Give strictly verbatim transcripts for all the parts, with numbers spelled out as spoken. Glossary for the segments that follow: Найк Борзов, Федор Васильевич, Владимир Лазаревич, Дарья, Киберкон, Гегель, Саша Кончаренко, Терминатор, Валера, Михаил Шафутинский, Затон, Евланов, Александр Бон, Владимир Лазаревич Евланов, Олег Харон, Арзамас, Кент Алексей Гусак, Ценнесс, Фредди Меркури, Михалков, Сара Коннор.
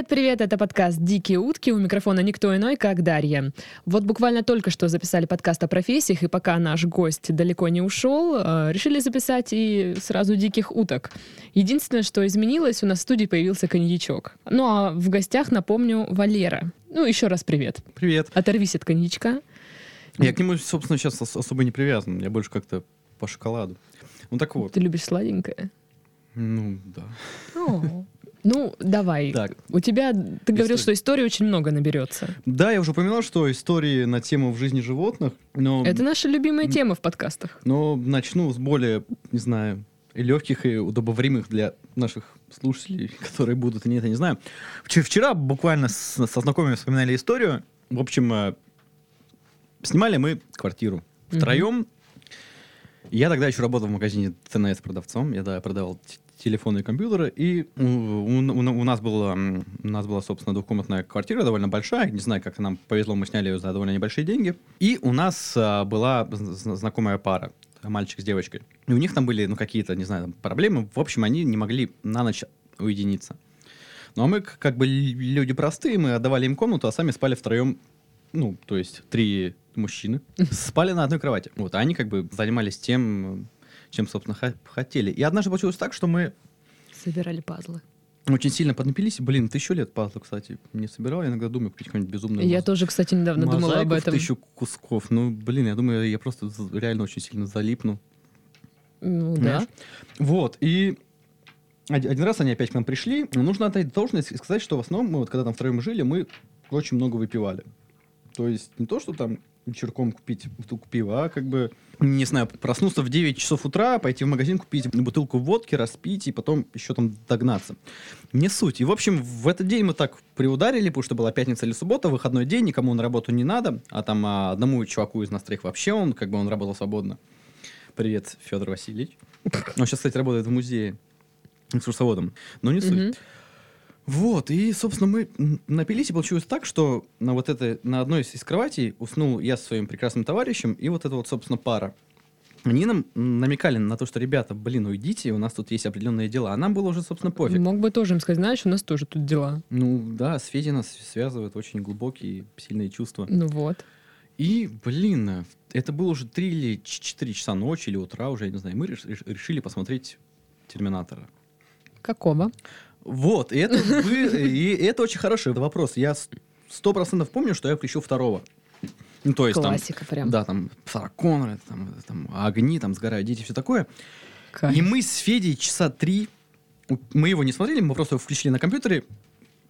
Привет-привет, это подкаст «Дикие утки», у микрофона никто иной, как Дарья. Вот буквально только что записали подкаст о профессиях, и пока наш гость далеко не ушел, решили записать и сразу «Диких уток». Единственное, что изменилось, у нас в студии появился коньячок. Ну а в гостях, напомню, Валера. Ну еще раз привет. Привет. Оторвись от коньячка. Я к нему, собственно, сейчас особо не привязан, я больше как-то по шоколаду. Ну так вот. Ты любишь сладенькое? Ну да. О. Ну, давай. Так. У тебя, ты история. говорил, что истории очень много наберется. Да, я уже упоминал, что истории на тему в жизни животных. Но... Это наша любимая тема в подкастах. Но начну с более, не знаю, и легких, и удобоваримых для наших слушателей, которые будут, и нет, я не знаю. Вчера буквально со знакомыми вспоминали историю. В общем, снимали мы квартиру втроем. Угу. Я тогда еще работал в магазине Ценнесс продавцом. Я, да, продавал телефоны и компьютеры, и у, у, у, нас была, у нас была, собственно, двухкомнатная квартира, довольно большая, не знаю, как нам повезло, мы сняли ее за довольно небольшие деньги, и у нас а, была знакомая пара, мальчик с девочкой, и у них там были, ну, какие-то, не знаю, проблемы, в общем, они не могли на ночь уединиться. Ну, а мы, как бы, люди простые, мы отдавали им комнату, а сами спали втроем, ну, то есть три мужчины, спали на одной кровати, вот, а они, как бы, занимались тем... чем, собственно, х- хотели. И однажды получилось так, что мы... Собирали пазлы. Очень сильно поднапились. Блин, тысячу лет пазлы, кстати, не собирал. Я иногда думаю, какие-нибудь безумные... Я маз... тоже, кстати, недавно мозаику думала об этом. Тысячу кусков. Ну, блин, я думаю, я просто реально очень сильно залипну. Ну, знаешь? Да. Вот, и... Один раз они опять к нам пришли. Нужно отдать должность и сказать, что в основном мы, вот, когда там втроем жили, мы очень много выпивали. То есть не то, что там... вечерком купить бутылку пива, а как бы, не знаю, проснуться в девять часов утра, пойти в магазин, купить бутылку водки, распить и потом еще там догнаться. Не суть. И, в общем, в этот день мы так приударили, потому что была пятница или суббота, выходной день, никому на работу не надо, а там а, одному чуваку из нас троих вообще он, как бы он работал свободно. Привет, Федор Васильевич. Он сейчас, кстати, работает в музее экскурсоводом, но не суть. Mm-hmm. Вот, и, собственно, мы напились, и получилось так, что на вот этой, на одной из кроватей уснул я со своим прекрасным товарищем, и вот эта вот, собственно, пара. Они нам намекали на то, что, ребята, блин, уйдите, у нас тут есть определенные дела. А нам было уже, собственно, пофиг. Мог бы тоже им сказать, знаешь, у нас тоже тут дела. Ну да, с Федей нас связывают очень глубокие, сильные чувства. Ну вот. И, блин, это было уже три или четыре часа ночи или утра уже, я не знаю, мы решили посмотреть «Терминатора». Какого? Вот, и это, и это очень хороший вопрос. Я сто процентов помню, что я включил второго. Ну, то есть, классика там, прям. Да, там Сара Коннор, там, там огни, там сгорают дети, все такое. Кайф. И мы с Федей часа три, мы его не смотрели, мы просто его включили на компьютере,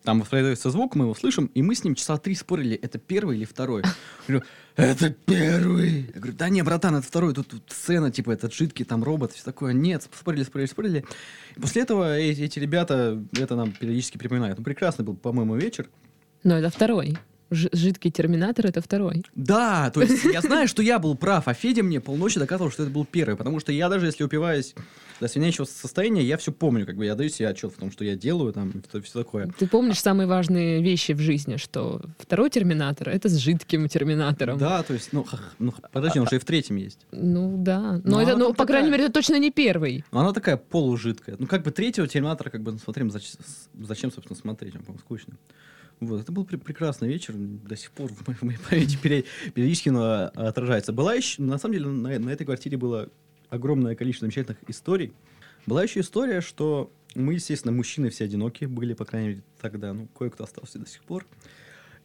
там воспроизводится звук, мы его слышим, и мы с ним часа три спорили, это первый или второй. Я говорю, это первый. Я говорю, да не, братан, это второй, тут, тут сцена, типа, этот жидкий там робот, все такое. Нет, спорили, спорили, спорили. И после этого эти, эти ребята, это нам периодически припоминают. Ну, прекрасный был, по-моему, вечер. Но это второй. Ж- жидкий терминатор — это второй. Да, то есть я знаю, что я был прав, а Федя мне полночи доказывал, что это был первый, потому что я даже, если упиваюсь до свинящего состояния, я все помню, как бы я даю себе отчет в том, что я делаю, там, все, все такое. Ты помнишь а... самые важные вещи в жизни, что второй терминатор — это с жидким терминатором. Да, то есть, ну, ну подожди, он а, же и в третьем есть. Ну, да. Но, но это, ну, по такая... крайней мере, это точно не первый. Но она такая полужидкая. Ну, как бы третьего терминатора, как бы, смотрим, зач... зачем, собственно, смотреть, он, по-моему, скучно. Вот, это был пр- прекрасный вечер, до сих пор в моей, в моей памяти пере- периодически отражается. Была еще, на самом деле, на, на этой квартире было огромное количество замечательных историй. Была еще история, что мы, естественно, мужчины все одинокие были, по крайней мере, тогда, ну, кое-кто остался до сих пор.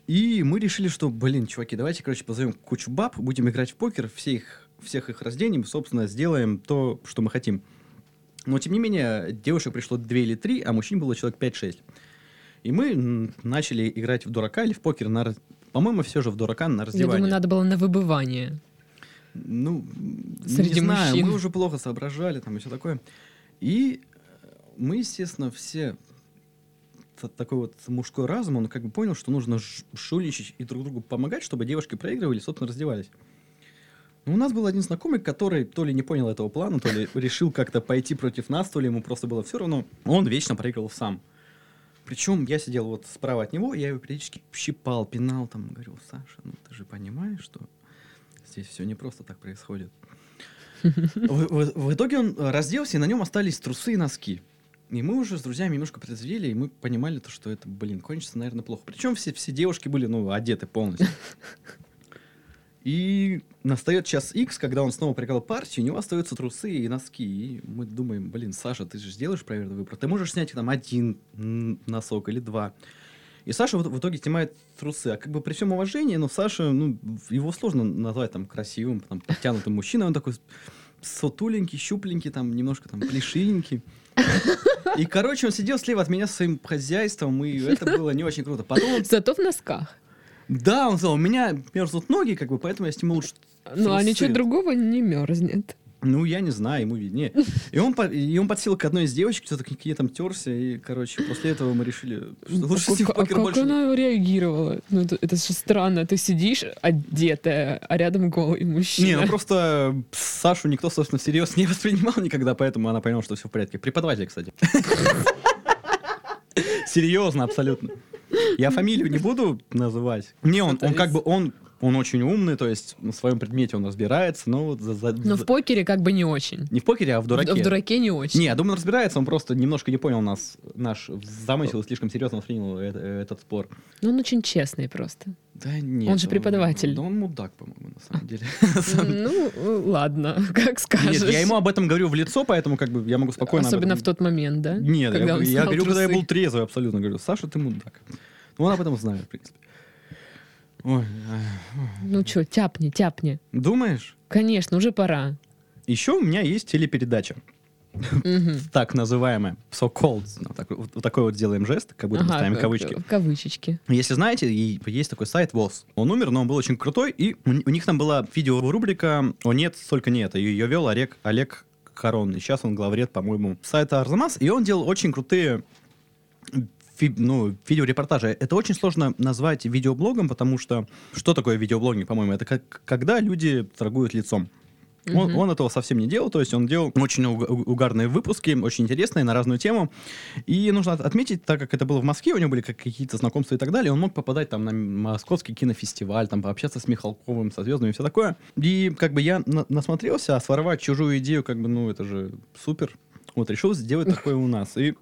И мы решили, что, блин, чуваки, давайте, короче, позовем кучу баб, будем играть в покер, все их, всех их разденем, собственно, сделаем то, что мы хотим. Но, тем не менее, девушек пришло две или три, а мужчин было человек пять-шесть. И мы начали играть в дурака или в покер, на, по-моему, все же в дурака на раздевание. Я думаю, надо было на выбывание. Ну, среди не знаю, мужчин. Мы уже плохо соображали там и все такое. И мы, естественно, все... Такой вот мужской разум, он как бы понял, что нужно шуличить и друг другу помогать, чтобы девушки проигрывали и, собственно, раздевались. Но у нас был один знакомый, который то ли не понял этого плана, то ли решил как-то пойти против нас, то ли ему просто было все равно. Он вечно проигрывал сам. Причем я сидел вот справа от него, я его периодически щипал, пинал, там, говорил, Саша, ну ты же понимаешь, что здесь все не просто так происходит. В, в, в итоге он разделся, и на нем остались трусы и носки. И мы уже с друзьями немножко протрезвели, и мы понимали то, что это, блин, кончится, наверное, плохо. Причем все, все девушки были, ну, одеты полностью. И настает час X, когда он снова прикал партию, у него остаются трусы и носки. И мы думаем, блин, Саша, ты же сделаешь правильный выбор. Ты можешь снять там один носок или два. И Саша в итоге снимает трусы. А как бы при всем уважении, но Саша, ну, его сложно назвать там красивым, там, подтянутым мужчиной. Он такой сутуленький, щупленький, там, немножко там плешивенький. И, короче, он сидел слева от меня со своим хозяйством, и это было не очень круто. Потом... Зато в носках. Да, он сказал, у меня мерзнут ноги, как бы, поэтому я сниму лучше трусы. Ну, а ничего другого не мерзнет. Ну, я не знаю, ему виднее. И он, и он подсел к одной из девочек, кто-то к ней там терся, и, короче, после этого мы решили, что лучше а с ним как, в покер а больше... А как она реагировала? Ну, это, это же странно, ты сидишь одетая, а рядом голый мужчина. Не, ну просто Сашу никто, собственно, всерьез не воспринимал никогда, поэтому она поняла, что все в порядке. Преподаватель, кстати. Серьезно, абсолютно. Я фамилию не буду называть. Не, он как бы, он... Он очень умный, то есть на своем предмете он разбирается, но вот... За, за, но за... в покере как бы не очень. Не в покере, а в дураке. В, в дураке не очень. Не, я думаю, он разбирается, он просто немножко не понял нас, наш замысел, слишком серьезно воспринял э- э- этот спор. Ну, он очень честный просто. Да нет. Он же преподаватель. Он, да он мудак, по-моему, на самом деле. Ну, ладно, как скажешь. Нет, я ему об этом говорю в лицо, поэтому как бы я могу спокойно... Особенно в тот момент, да? Нет, я говорю, когда я был трезвый абсолютно, говорю, Саша, ты мудак. Ну, он об этом знает, в принципе. Ой, ой, ой. Ну что, тяпни, тяпни. Думаешь? Конечно, уже пора. Еще у меня есть телепередача. Mm-hmm. Так называемая. So-called. Ну, так, вот, вот такой вот делаем жест, как будто ага, мы ставим кавычки. Кавычечки. Если знаете, есть такой сайт ВОЗ. Он умер, но он был очень крутой. И у них там была видеорубрика «О нет, только не это». Ее вел Олег, Олег Харон. И сейчас он главред, по-моему, сайта Арзамас. И он делал очень крутые... Фи, ну, видеорепортажи. Это очень сложно назвать видеоблогом, потому что... Что такое видеоблогинг, по-моему? Это как, когда люди торгуют лицом. Mm-hmm. Он, он этого совсем не делал, то есть он делал очень угарные выпуски, очень интересные, на разную тему. И нужно отметить, так как это было в Москве, у него были какие-то знакомства и так далее, он мог попадать там на московский кинофестиваль, там пообщаться с Михалковым, со Звездным и все такое. И как бы я на- насмотрелся, а своровать чужую идею, как бы, ну, это же супер. Вот решил сделать такое у нас. И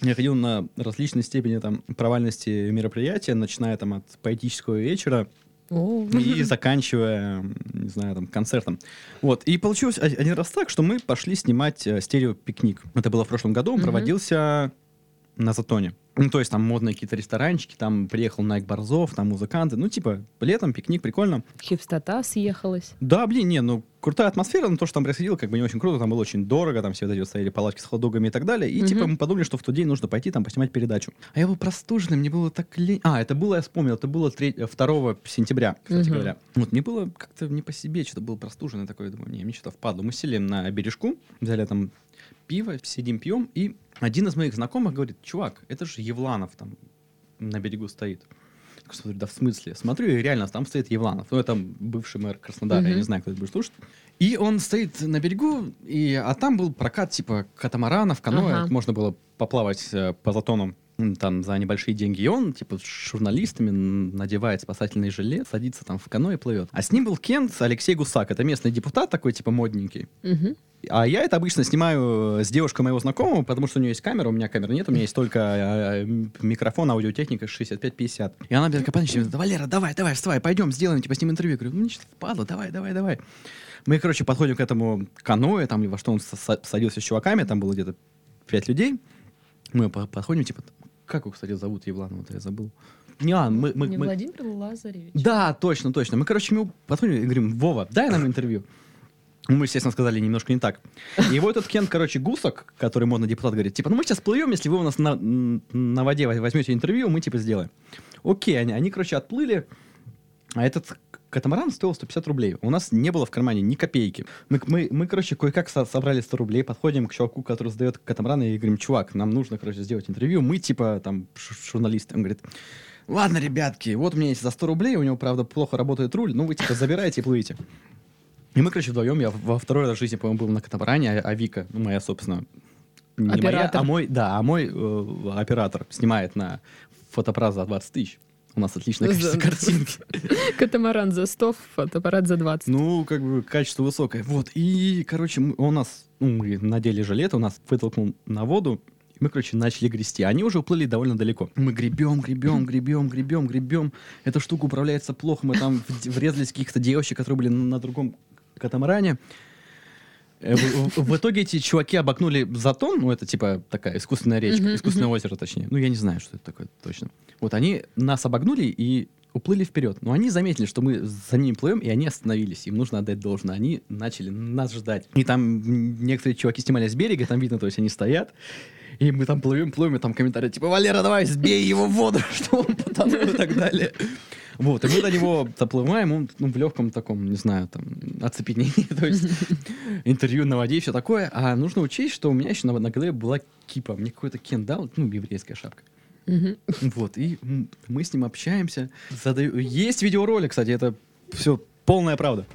я ходил на различной степени там провальности мероприятия, начиная там от поэтического вечера oh. и заканчивая, не знаю, там, концертом. Вот. И получилось один раз так, что мы пошли снимать э, стереопикник. Это было в прошлом году, он mm-hmm. проводился на Затоне. Ну, то есть там модные какие-то ресторанчики, там приехал Найк Борзов, там музыканты. Ну, типа, летом, пикник, прикольно. Хипстота съехалась. Да, блин, не, ну, крутая атмосфера, но то, что там происходило, как бы не очень круто, там было очень дорого, там все вот эти вот стояли палатки с хот-догами и так далее. И, угу. типа, мы подумали, что в тот день нужно пойти там поснимать передачу. А я был простуженный, мне было так лень. А, это было, я вспомнил, это было второго сентября, кстати угу. говоря. Вот, мне было как-то не по себе, что-то было простуженное такое, я думаю, не, мне что-то впадло. Мы сели на бережку, взяли там пиво, сидим, пьем, и один из моих знакомых говорит, чувак, это же Евланов там на берегу стоит. Я смотрю, да в смысле? Смотрю, и реально там стоит Евланов. Ну, это бывший мэр Краснодара, mm-hmm. я не знаю, кто это будет слушать. И он стоит на берегу, и, а там был прокат типа катамаранов, каноэ. Uh-huh. Можно было поплавать э, по Затону там за небольшие деньги. И он типа с журналистами надевает спасательный жилет, садится там в каноэ и плывет. А с ним был Кент Алексей Гусак. Это местный депутат такой, типа модненький. Mm-hmm. А я это обычно снимаю с девушкой моего знакомого, потому что у нее есть камера, у меня камеры нет, у меня есть только микрофон, аудиотехника шестьдесят пять пятьдесят. И она мне такая панически, Валера, давай, давай, вставай, пойдем, сделаем, типа, с ним интервью. Я говорю, ну, ничего, падла, давай, давай, давай. Мы, короче, подходим к этому каноэ, там, во что он садился с чуваками, там было где-то пять людей. Мы подходим, типа, как его, кстати, зовут Евланова-то, я забыл. Не, а, мы, мы, не мы... Владимир Лазаревич. Да, точно, точно. Мы, короче, мы подходим и говорим, Вова, дай нам интервью. Мы, естественно, сказали немножко не так. И вот этот Кент, короче, Гусак, который модный депутат, говорит, типа, ну мы сейчас плывем, если вы у нас на, на воде возьмете интервью, мы, типа, сделаем. Окей, они, они, короче, отплыли, а этот катамаран стоил сто пятьдесят рублей. У нас не было в кармане ни копейки. Мы, мы, мы короче, кое-как со- собрали сто рублей, подходим к чуваку, который сдает катамаран, и говорим, чувак, нам нужно, короче, сделать интервью, мы, типа, там, журналисты. Он говорит, ладно, ребятки, вот у меня есть за сто рублей, у него, правда, плохо работает руль, ну вы, типа, забирайте и плывите. И мы, короче, вдвоем, я во второй раз в жизни, по-моему, был на катамаране, а Вика, ну, моя, собственно, не оператор. Моя, а мой, да, а мой э, оператор снимает на фотоаппарат за двадцать тысяч. У нас отличное качество картинки. Катамаран за сто, фотоаппарат за двадцать. Ну, как бы, качество высокое. Вот, и, короче, у нас, ну, мы надели жилет, у нас вытолкнул на воду, Мы, короче, начали грести. Они уже уплыли довольно далеко. Мы гребем, гребем, гребем, гребем, гребем. Эта штука управляется плохо. Мы там врезались в каких-то девочек, которые были на другом катамаране. В, в, в итоге эти чуваки обогнули Затон, ну это типа такая искусственная речка, uh-huh, искусственное uh-huh. озеро точнее. Ну я не знаю, что это такое точно. Вот они нас обогнули и уплыли вперед. Но они заметили, что мы за ними плывем, и они остановились. Им нужно отдать должное. Они начали нас ждать. И там некоторые чуваки снимались с берега, там видно, то есть они стоят. И мы там плывем, плывем, и там комментарии типа: «Валера, давай, сбей его в воду, что он потонул» и так далее. Вот, и мы до него доплываем, он ну, в легком таком, не знаю, там, оцепенении, то есть интервью на воде и все такое. А нужно учесть, что у меня еще на, на голове была кипа, мне какой-то Кент дал, ну, еврейская шапка. Вот, и мы с ним общаемся. Задаю... Есть видеоролик, кстати, это все полная правда.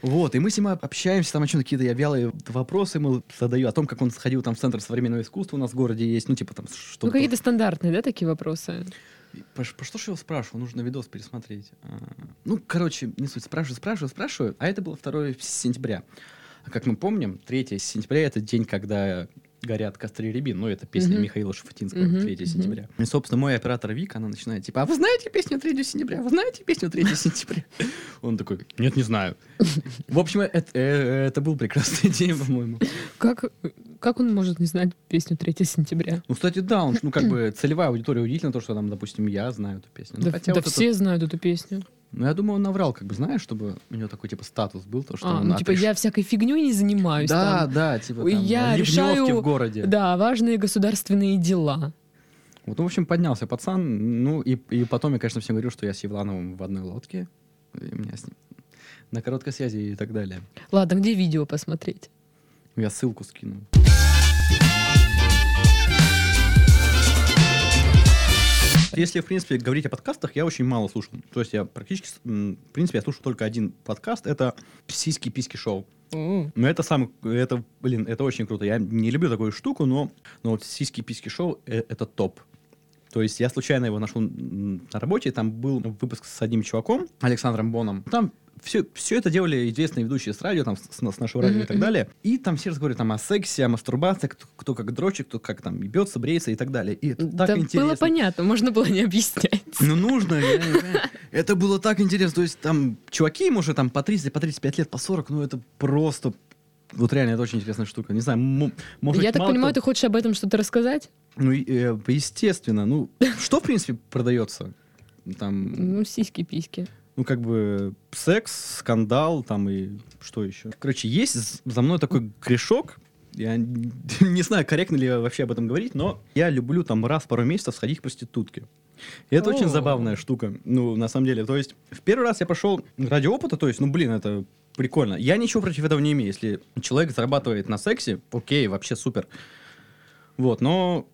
Вот, и мы с ним общаемся, там о чем-то какие-то я вялые вопросы ему задаю, о том, как он сходил там в Центр современного искусства у нас в городе есть, ну, типа там что-то... Ну, какие-то стандартные, да, такие вопросы? По, по что ж его спрашивал? Нужно видос пересмотреть. А, ну, короче, не суть. Спрашиваю, спрашиваю, спрашиваю. А это было второго сентября. А как мы помним, третьего сентября — это день, когда горят костры рябин. Ну, это песня mm-hmm. Михаила Шафутинского, mm-hmm. третьего сентября. Mm-hmm. И, собственно, мой оператор Вик, она начинает типа: «А вы знаете песню третьего сентября? Вы знаете песню третьего сентября?» Он такой: «Нет, не знаю». В общем, это был прекрасный день, по-моему. Как... Как он может не знать песню третьего сентября? Ну, кстати, да, он, ну, как бы целевая аудитория удивительно то, что там, допустим, я знаю эту песню. Ну, да, хотя да вот все это... знают эту песню. Ну, я думаю, он наврал, как бы, знаешь, чтобы у него такой, типа, статус был. То, что а, он ну, типа, отреш... я всякой фигнёй не занимаюсь. Да, там. да, типа, там, я решаю, в городе. Да, важные государственные дела. Вот, ну, в общем, поднялся пацан. Ну, и, и потом я, конечно, всем говорю, что я с Евлановым в одной лодке. И меня с ним на короткой связи и так далее. Ладно, где видео посмотреть? Я ссылку скину. Если, в принципе, говорить о подкастах, я очень мало слушал. То есть я практически, в принципе, я слушал только один подкаст. Это «Сиськи-письки шоу». Mm-hmm. Но это самый, это, блин, это очень круто. Я не люблю такую штуку, но, но вот «Сиськи-письки шоу» — это топ. То есть я случайно его нашел на работе. Там был выпуск с одним чуваком, Александром Боном. Там все, все это делали известные ведущие с радио, там, с, с нашего радио mm-hmm. и так далее. И там все разговаривают там, о сексе, о мастурбации, кто, кто как дрочит, кто как там бьется, бреется и так далее. И это да так интересно. Было понятно, можно было не объяснять. Ну, нужно. Я не знаю. Это было так интересно. То есть там чуваки, может, там по тридцать, по тридцать пять лет, по сорок, ну это просто... Вот реально, это очень интересная штука. Не знаю, м- может... Я так понимаю, кто... ты хочешь об этом что-то рассказать? Ну, естественно. Ну, что, в принципе, продается? Там... Ну, сиськи-письки. Ну, как бы, секс, скандал, там, и что еще? Короче, есть за мной такой грешок. Я не знаю, корректно ли вообще об этом говорить, но я люблю там раз в пару месяцев сходить к проститутке. И это О-о-о. очень забавная штука. Ну, на самом деле, то есть, в первый раз я пошел ради опыта, то есть, ну, блин, это... Прикольно. Я ничего против этого не имею. Если человек зарабатывает на сексе, окей, вообще супер. Вот, но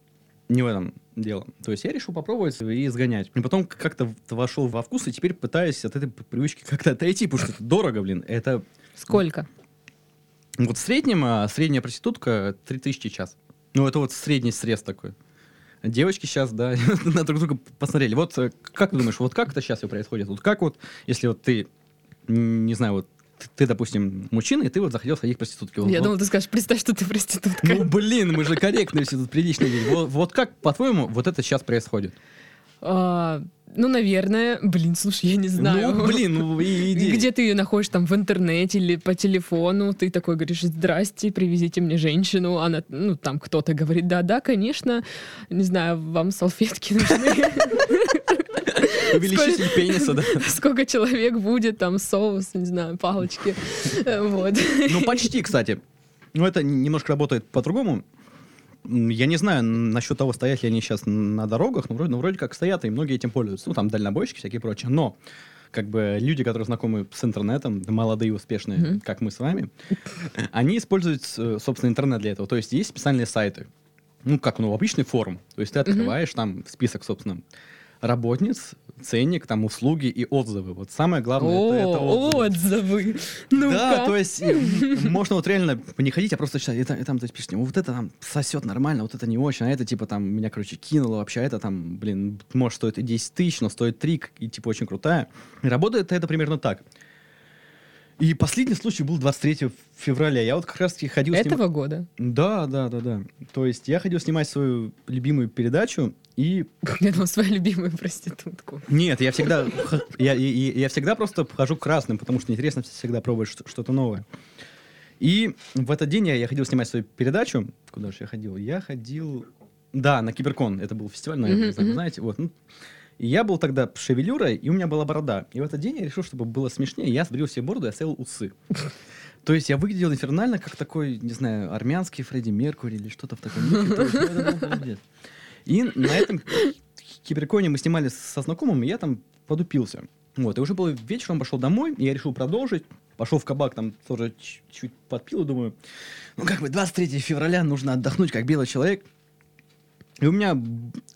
не в этом дело. То есть я решил попробовать и сгонять. И потом как-то вошел во вкус, и теперь пытаюсь от этой привычки как-то отойти, потому что это дорого, блин. Это... Сколько? Вот в среднем, средняя проститутка три тысячи час. Ну, это вот средний срез такой. Девочки сейчас, да, на друг друга посмотрели. Вот как ты думаешь, вот как это сейчас все происходит? Вот как вот, если вот ты, не знаю, вот Ты, ты, допустим, мужчина, и ты вот захотел сходить к проститутке. Я вот. думал, ты скажешь: представь, что ты проститутка. Ну, блин, мы же корректные все тут, приличные люди. Вот, вот как, по-твоему, вот это сейчас происходит? А, ну, наверное, блин, слушай, я не знаю. Ну, блин, ну, иди. Где ты ее находишь, там, в интернете или по телефону, ты такой говоришь: здрасте, привезите мне женщину. Она, ну, там кто-то говорит: да-да, конечно, не знаю, вам салфетки нужны. Увеличитель пениса, да. Сколько человек будет, там, соус, не знаю, палочки. Вот. Ну, почти, кстати. Ну, это немножко работает по-другому. Я не знаю насчет того, стоят ли они сейчас на дорогах, но вроде, ну, вроде как стоят, и многие этим пользуются. Ну, там, дальнобойщики, всякие прочее. Но, как бы, люди, которые знакомы с интернетом, молодые, успешные, mm-hmm. как мы с вами, они используют, собственно, интернет для этого. То есть есть специальные сайты. Ну, как, ну, обычный форум. То есть ты открываешь mm-hmm. там список, собственно, работниц, ценник, там, услуги и отзывы. Вот самое главное, О, это, это отзывы. отзывы. Ну да, как? То есть можно вот реально не ходить, а просто читать. И там, и там ты пишешь: вот это там сосет нормально, вот это не очень, а это типа там меня, короче, кинуло вообще, а это там, блин, может, стоит и десять тысяч, но стоит три, и типа очень крутая. И работает это примерно так. И последний случай был двадцать третьего февраля. Я вот как раз таки ходил... Этого сним... года? Да, да, да, да. То есть я ходил снимать свою любимую передачу и... Я думал, свою любимую проститутку. Нет, я всегда... Я, я, я всегда просто хожу красным, потому что интересно всегда пробовать что-то новое. И в этот день я, я ходил снимать свою передачу. Куда же я ходил? Я ходил... Да, на Киберкон. Это был фестиваль, наверное, mm-hmm. не знаю, знаете. Вот. И я был тогда шевелюрой, и у меня была борода. И в этот день я решил, чтобы было смешнее, я сбрил себе бороду и оставил усы. То есть я выглядел инфернально, как такой, не знаю, армянский Фредди Меркури или что-то в таком духе. И на этом Киберконе мы снимали со знакомым, и я там подупился. Вот, и уже было вечером, пошел домой, и я решил продолжить. Пошел в кабак, там тоже чуть подпил, и думаю, ну как бы двадцать третьего февраля нужно отдохнуть, как белый человек. И у меня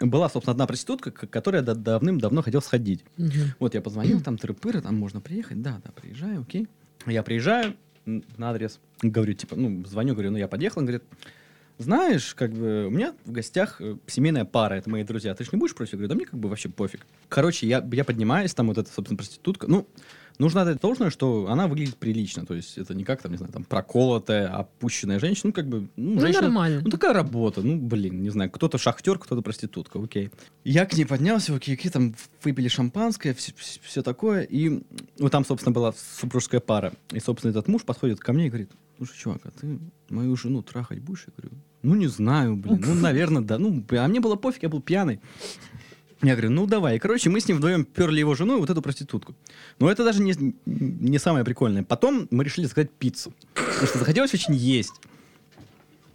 была, собственно, одна проститутка, к которой я давным-давно хотел сходить. Угу. Вот я позвонил, там тыры-пыры, там можно приехать. Да, да, приезжаю, окей. Я приезжаю на адрес, говорю, типа, ну, звоню, говорю, ну, я подъехал. Он говорит, знаешь, как бы у меня в гостях семейная пара, это мои друзья. Ты ж не будешь против? Я говорю, да мне как бы вообще пофиг. Короче, я, я поднимаюсь, там вот эта, собственно, проститутка. Ну, нужно отдать должное, что она выглядит прилично. То есть это не как, там, не знаю, там, проколотая, опущенная женщина. Ну, как бы, ну, ну женщина... нормально. Ну, такая работа. Ну, блин, не знаю, кто-то шахтер, кто-то проститутка, окей. Я к ней поднялся, окей, окей, там выпили шампанское, все, все такое. И вот там, собственно, была супружеская пара. И, собственно, этот муж подходит ко мне и говорит, слушай, чувак, а ты мою жену трахать будешь? Я говорю, ну, не знаю, блин, ну, наверное, да. Ну, а мне было пофиг, я был пьяный. Я говорю, ну давай. И, короче, мы с ним вдвоем перли его жену и вот эту проститутку. Но это даже не, не самое прикольное. Потом мы решили заказать пиццу. Потому что захотелось очень есть.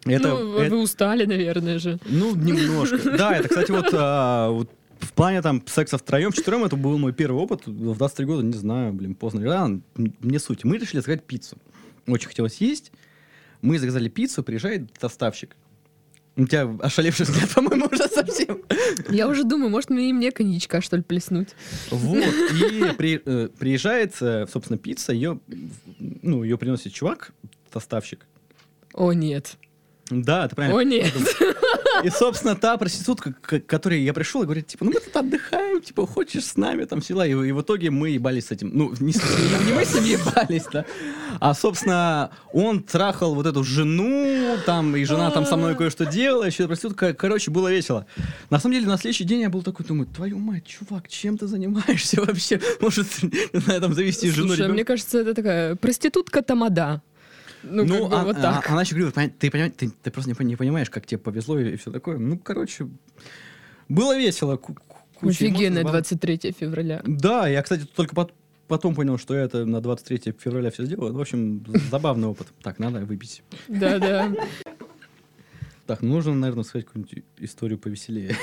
Это, ну, это... вы устали, наверное же. Ну, немножко. Да, это, кстати, вот, а, вот в плане там секса втроем, вчетвером, это был мой первый опыт. В двадцать три года, не знаю, блин, поздно. Да, не суть. Мы решили заказать пиццу. Очень хотелось есть. Мы заказали пиццу, приезжает доставщик. У тебя ошалевший взгляд, по-моему, уже совсем. Я уже думаю, может, мне и мне коньячка, что ли, плеснуть. Вот, и при, э, приезжает, собственно, пицца, ее, ну, ее приносит чувак, доставщик. О, нет. Да, ты правильно. О, нет. И, собственно, та проститутка, к которой я пришел, и говорит, типа, ну мы тут отдыхаем, типа, хочешь с нами, там, села. И, и в итоге мы ебались с этим. Ну, не, не мы с ним ебались, да. А, собственно, он трахал вот эту жену, там, и жена там со мной кое-что делала, еще проститутка. Короче, было весело. На самом деле, на следующий день я был такой, думаю, твою мать, чувак, чем ты занимаешься вообще? Может, на этом завести жену? Слушай, мне кажется, это такая проститутка-тамада. Ну, ну как бы а, вот так. А, она еще говорила, ты, ты, ты просто не, не понимаешь, как тебе повезло и, и все такое. Ну, короче, было весело. Ку- куча Офигенно, эмоций. двадцать третьего февраля. Да, я, кстати, только под, потом понял, что я это на двадцать третьего февраля все сделал. В общем, забавный опыт. Так, надо выпить. Да-да. Так, нужно, наверное, сказать какую-нибудь историю повеселее.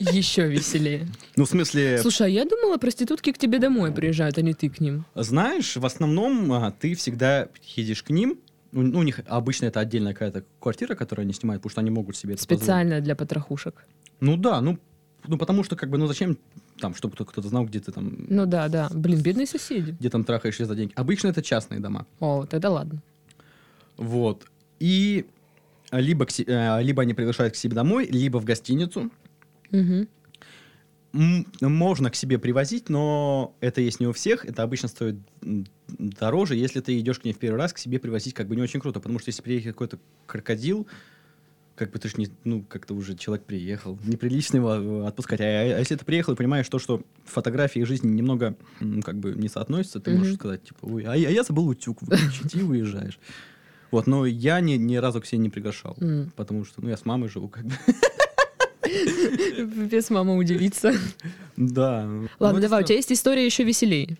Еще веселее. Ну, в смысле... Слушай, а я думала, проститутки к тебе домой приезжают, а не ты к ним. Знаешь, в основном а, ты всегда едешь к ним. У, у них обычно это отдельная какая-то квартира, которую они снимают, потому что они могут себе это Специально позволить. Для потрохушек. Ну да, ну, ну потому что как бы, ну зачем там, чтобы кто-то знал, где ты там... Ну да, да. Блин, бедные соседи. Где там трахаешься за деньги. Обычно это частные дома. О, тогда ладно. Вот. И либо, к, либо они приглашают к себе домой, либо в гостиницу. Угу. М- можно к себе привозить, но это есть не у всех. Это обычно стоит дороже. Если ты идешь к ней в первый раз, к себе привозить как бы не очень круто. Потому что если приедет какой-то крокодил, как бы ты ж не, ну, как-то уже человек приехал. Неприлично его отпускать. А, а если ты приехал и понимаешь то, что фотографии жизни немного как бы не соотносятся, ты угу. можешь сказать, типа, ой, а я, я забыл утюг выключить, и уезжаешь. Вот, но я ни, ни разу к себе не приглашал. Угу. Потому что, ну, я с мамой живу как бы. Без мама удивится. Да. Ладно, давай, у тебя есть история еще веселее.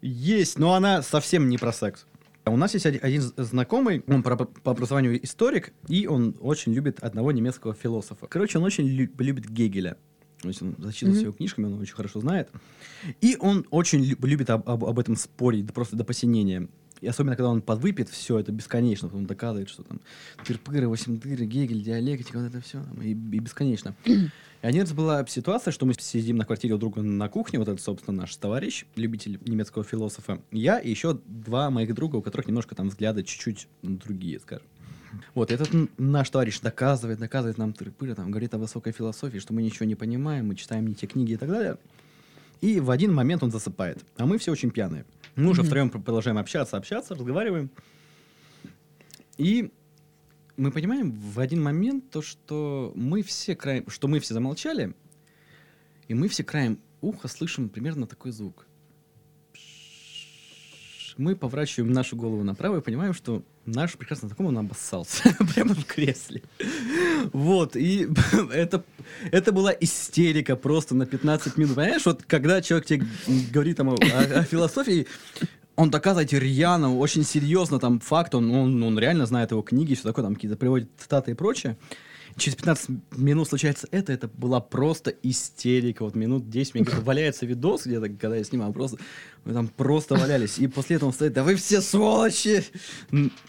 Есть, но она совсем не про секс. У нас есть один знакомый, он по образованию историк, и он очень любит одного немецкого философа. Короче, он очень любит Гегеля. То есть он зачитывался его книжками, он его очень хорошо знает. И он очень любит об этом спорить, просто до посинения. И особенно, когда он подвыпьет все это бесконечно, он доказывает, что там тырпыры, восемь дыры, Гегель, диалектика, вот это все, там, и, и бесконечно. И один раз была ситуация, что мы сидим на квартире у друга на кухне, вот этот, собственно, наш товарищ, любитель немецкого философа, я и еще два моих друга, у которых немножко там взгляды чуть-чуть другие, скажем. Вот, этот наш товарищ доказывает, доказывает нам тырпыры, там, говорит о высокой философии, что мы ничего не понимаем, мы читаем не те книги и так далее. И в один момент он засыпает. А мы все очень пьяные. Мы уже втроем продолжаем общаться, общаться, разговариваем. И мы понимаем в один момент то, что мы все краем, что мы все замолчали, и мы все краем уха слышим примерно такой звук. Мы поворачиваем нашу голову направо и понимаем, что наш прекрасный знакомый, он обоссался прямо в кресле. Вот, и это, это была истерика просто на пятнадцать минут. Понимаешь, вот когда человек тебе говорит там, о, о, о философии, он доказывает рьяно, очень серьезно, там, факт, он, он, он реально знает его книги, все такое, там, какие-то приводит цитаты и прочее. Через пятнадцать минут случается это, это была просто истерика. Вот минут десять мне говорят, валяется видос где-то, когда я снимал, просто мы там просто валялись. И после этого он стоит, да вы все сволочи!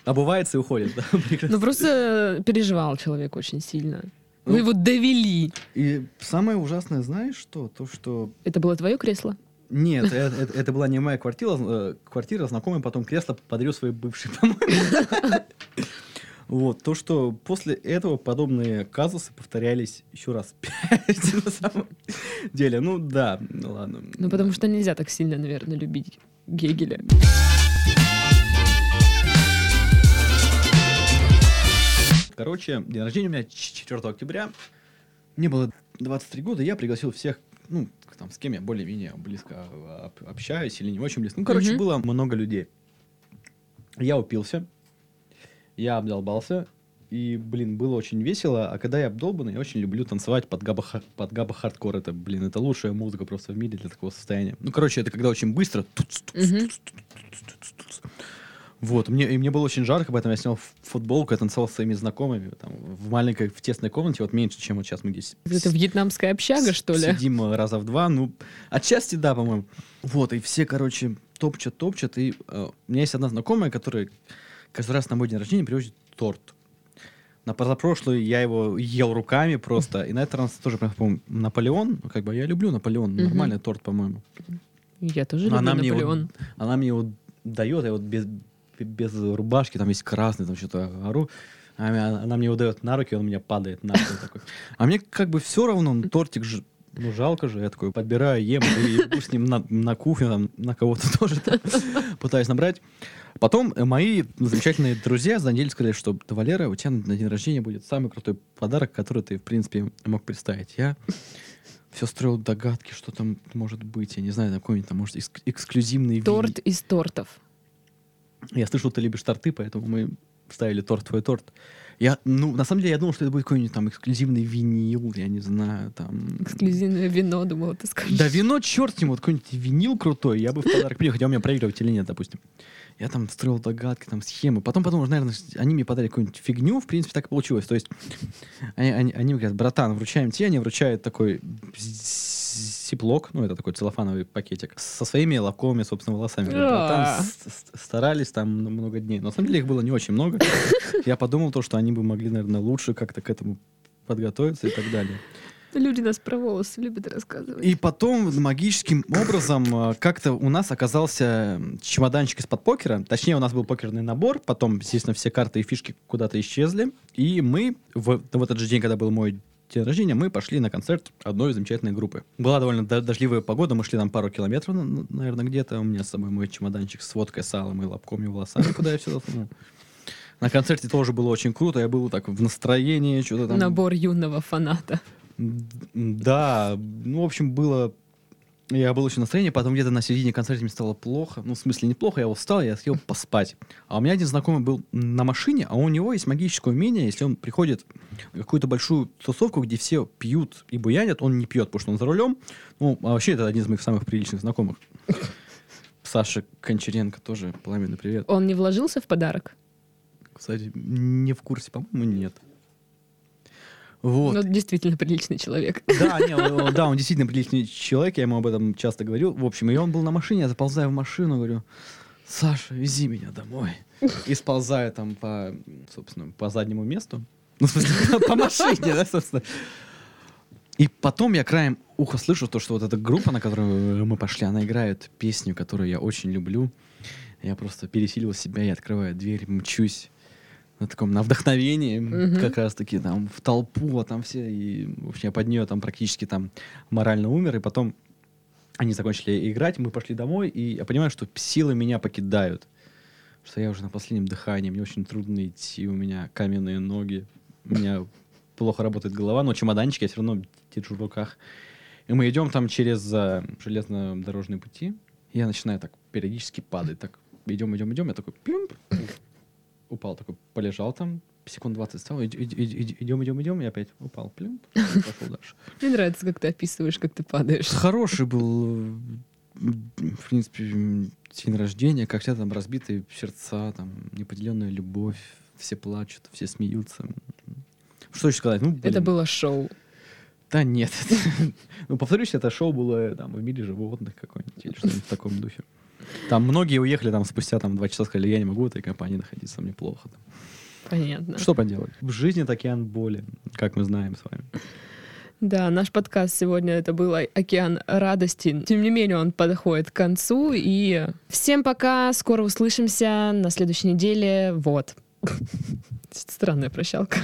Обувается и уходит. Да? Ну просто переживал человек очень сильно. Ну, вы его довели. И самое ужасное, знаешь что? То, что... Это было твое кресло? Нет, это, это, это была не моя квартира, квартира, знакомый потом кресло подарил своей бывшей, по-моему. Вот, то, что после этого подобные казусы повторялись еще раз пять на самом деле. Ну да, ну ладно. Ну потому что нельзя так сильно, наверное, любить Гегеля. Короче, день рождения у меня четвёртого октября. Мне было двадцать три года, я пригласил всех, ну, там, с кем я более-менее близко общаюсь или не очень близко. Ну, короче, угу. Было много людей. Я упился. Я обдолбался, и, блин, было очень весело. А когда я обдолбанный, я очень люблю танцевать под габа-хардкор. Это, блин, это лучшая музыка просто в мире для такого состояния. Ну, короче, это когда очень быстро. Вот, мне, и мне было очень жарко, поэтому я снял футболку, я танцевал с своими знакомыми там, в маленькой, в тесной комнате, вот меньше, чем вот сейчас мы здесь. Это вьетнамская общага, что ли? Сидим раза в два, ну, отчасти да, по-моему. Вот, и все, короче, топчат, топчат, и э, у меня есть одна знакомая, которая... Каждый раз на мой день рождения привозит торт. На позапрошлую я его ел руками просто. И на этот раз тоже, по-моему, Наполеон. Как бы я люблю Наполеон. Mm-hmm. Нормальный торт, по-моему. Я тоже она люблю Наполеон. Его, она мне его дает. Я вот без, без рубашки, там есть красный, там что-то ору. Она, она мне его дает на руки, он у меня падает на руки. Такой. А мне как бы все равно, тортик же... Ну, жалко же, я такой подбираю, ем, и иду с ним на, на кухню, там, на кого-то тоже там, пытаюсь набрать. Потом мои замечательные друзья за неделю сказали, что Валера, у тебя на день рождения будет самый крутой подарок, который ты, в принципе, мог представить. Я все строил догадки, что там может быть, я не знаю, какой-нибудь там, может, экск- эксклюзивный... Торт ви... из тортов. Я слышал, ты любишь торты, поэтому мы ставили торт, твой торт. Я, ну, на самом деле, я думал, что это будет какой-нибудь там эксклюзивный винил, я не знаю, там... Эксклюзивное вино, думала, ты скажешь. Да вино, черт с ним, вот какой-нибудь винил крутой, я бы в подарок приехал, хотя у меня проигрывать или нет, допустим. Я там строил догадки, там, схемы. Потом, потом уже, наверное, они мне подарили какую-нибудь фигню, в принципе, так и получилось. То есть, они, они, они говорят, братан, вручаем тебе, они вручают такой зиплок, ну, это такой целлофановый пакетик, со своими лобковыми, собственно, волосами. Братан, старались там много дней, но на самом деле их было не очень много. Я подумал то, что они бы могли, наверное, лучше как-то к этому подготовиться и так далее. Люди нас про волосы любят рассказывать. И потом магическим образом как-то у нас оказался чемоданчик из-под покера. Точнее, у нас был покерный набор. Потом, естественно, все карты и фишки куда-то исчезли. И мы в, в этот же день, когда был мой день рождения, мы пошли на концерт одной замечательной группы. Была довольно дождливая погода. Мы шли там пару километров, наверное, где-то. У меня с собой мой чемоданчик с водкой, салом и лобком и волосами, куда я все засунул. На концерте тоже было очень круто. Я был так в настроении. Что-то там... Набор юного фаната. Да, ну, в общем, было... Я был очень в настроении, потом где-то на середине концерта мне стало плохо. Ну, в смысле, неплохо, я устал, я хотел поспать. А у меня один знакомый был на машине, а у него есть магическое умение, если он приходит в какую-то большую тусовку, где все пьют и буянят, он не пьет, потому что он за рулем. Ну, а вообще, это один из моих самых приличных знакомых. Саша Кончаренко тоже, пламенный привет. Он не вложился в подарок? Кстати, не в курсе, по-моему, нет. Вот. Ну, действительно приличный человек. Да, не, он, да, он действительно приличный человек, я ему об этом часто говорил. В общем, и он был на машине, я заползаю в машину, говорю, Саша, вези меня домой. И сползаю там по, собственно, по заднему месту. Ну, в смысле, по машине, да, собственно. И потом я краем уха слышу то, что вот эта группа, на которую мы пошли, она играет песню, которую я очень люблю. Я просто пересилил себя, я открываю дверь, мчусь. На таком, на вдохновении, угу. Как раз-таки, там, в толпу, а там все, и, в общем, я под нее, там, практически, там, морально умер, и потом Они закончили играть, мы пошли домой, и я понимаю, что силы меня покидают. Что я уже на последнем дыхании, мне очень трудно идти, у меня каменные ноги, у меня плохо работает голова, но чемоданчик я все равно держу в руках. И мы идем там через железнодорожные пути, и я начинаю так периодически падать. Так идем, идем, идем, я такой пимп, упал, такой полежал там. Секунд двадцать стало, идем, идем, идем, и опять упал, плюм, пошел дальше. Мне нравится, как ты описываешь, как ты падаешь. Хороший был, в принципе, день рождения, как всегда там разбитые сердца, там неподеленная любовь, все плачут, все смеются. Что еще сказать? Ну, блин. Это было шоу. Да нет. Ну, повторюсь, это шоу было там в мире животных какое-нибудь или что-нибудь в таком духе. Там многие уехали там спустя там два часа, сказали, я не могу в этой компании находиться, мне плохо там. Понятно. Что поделать? В жизни океан боли, как мы знаем с вами. Да, наш подкаст сегодня это был «Океан радости». Тем не менее, он подходит к концу. И всем пока, скоро услышимся на следующей неделе. Вот. Странная прощалка.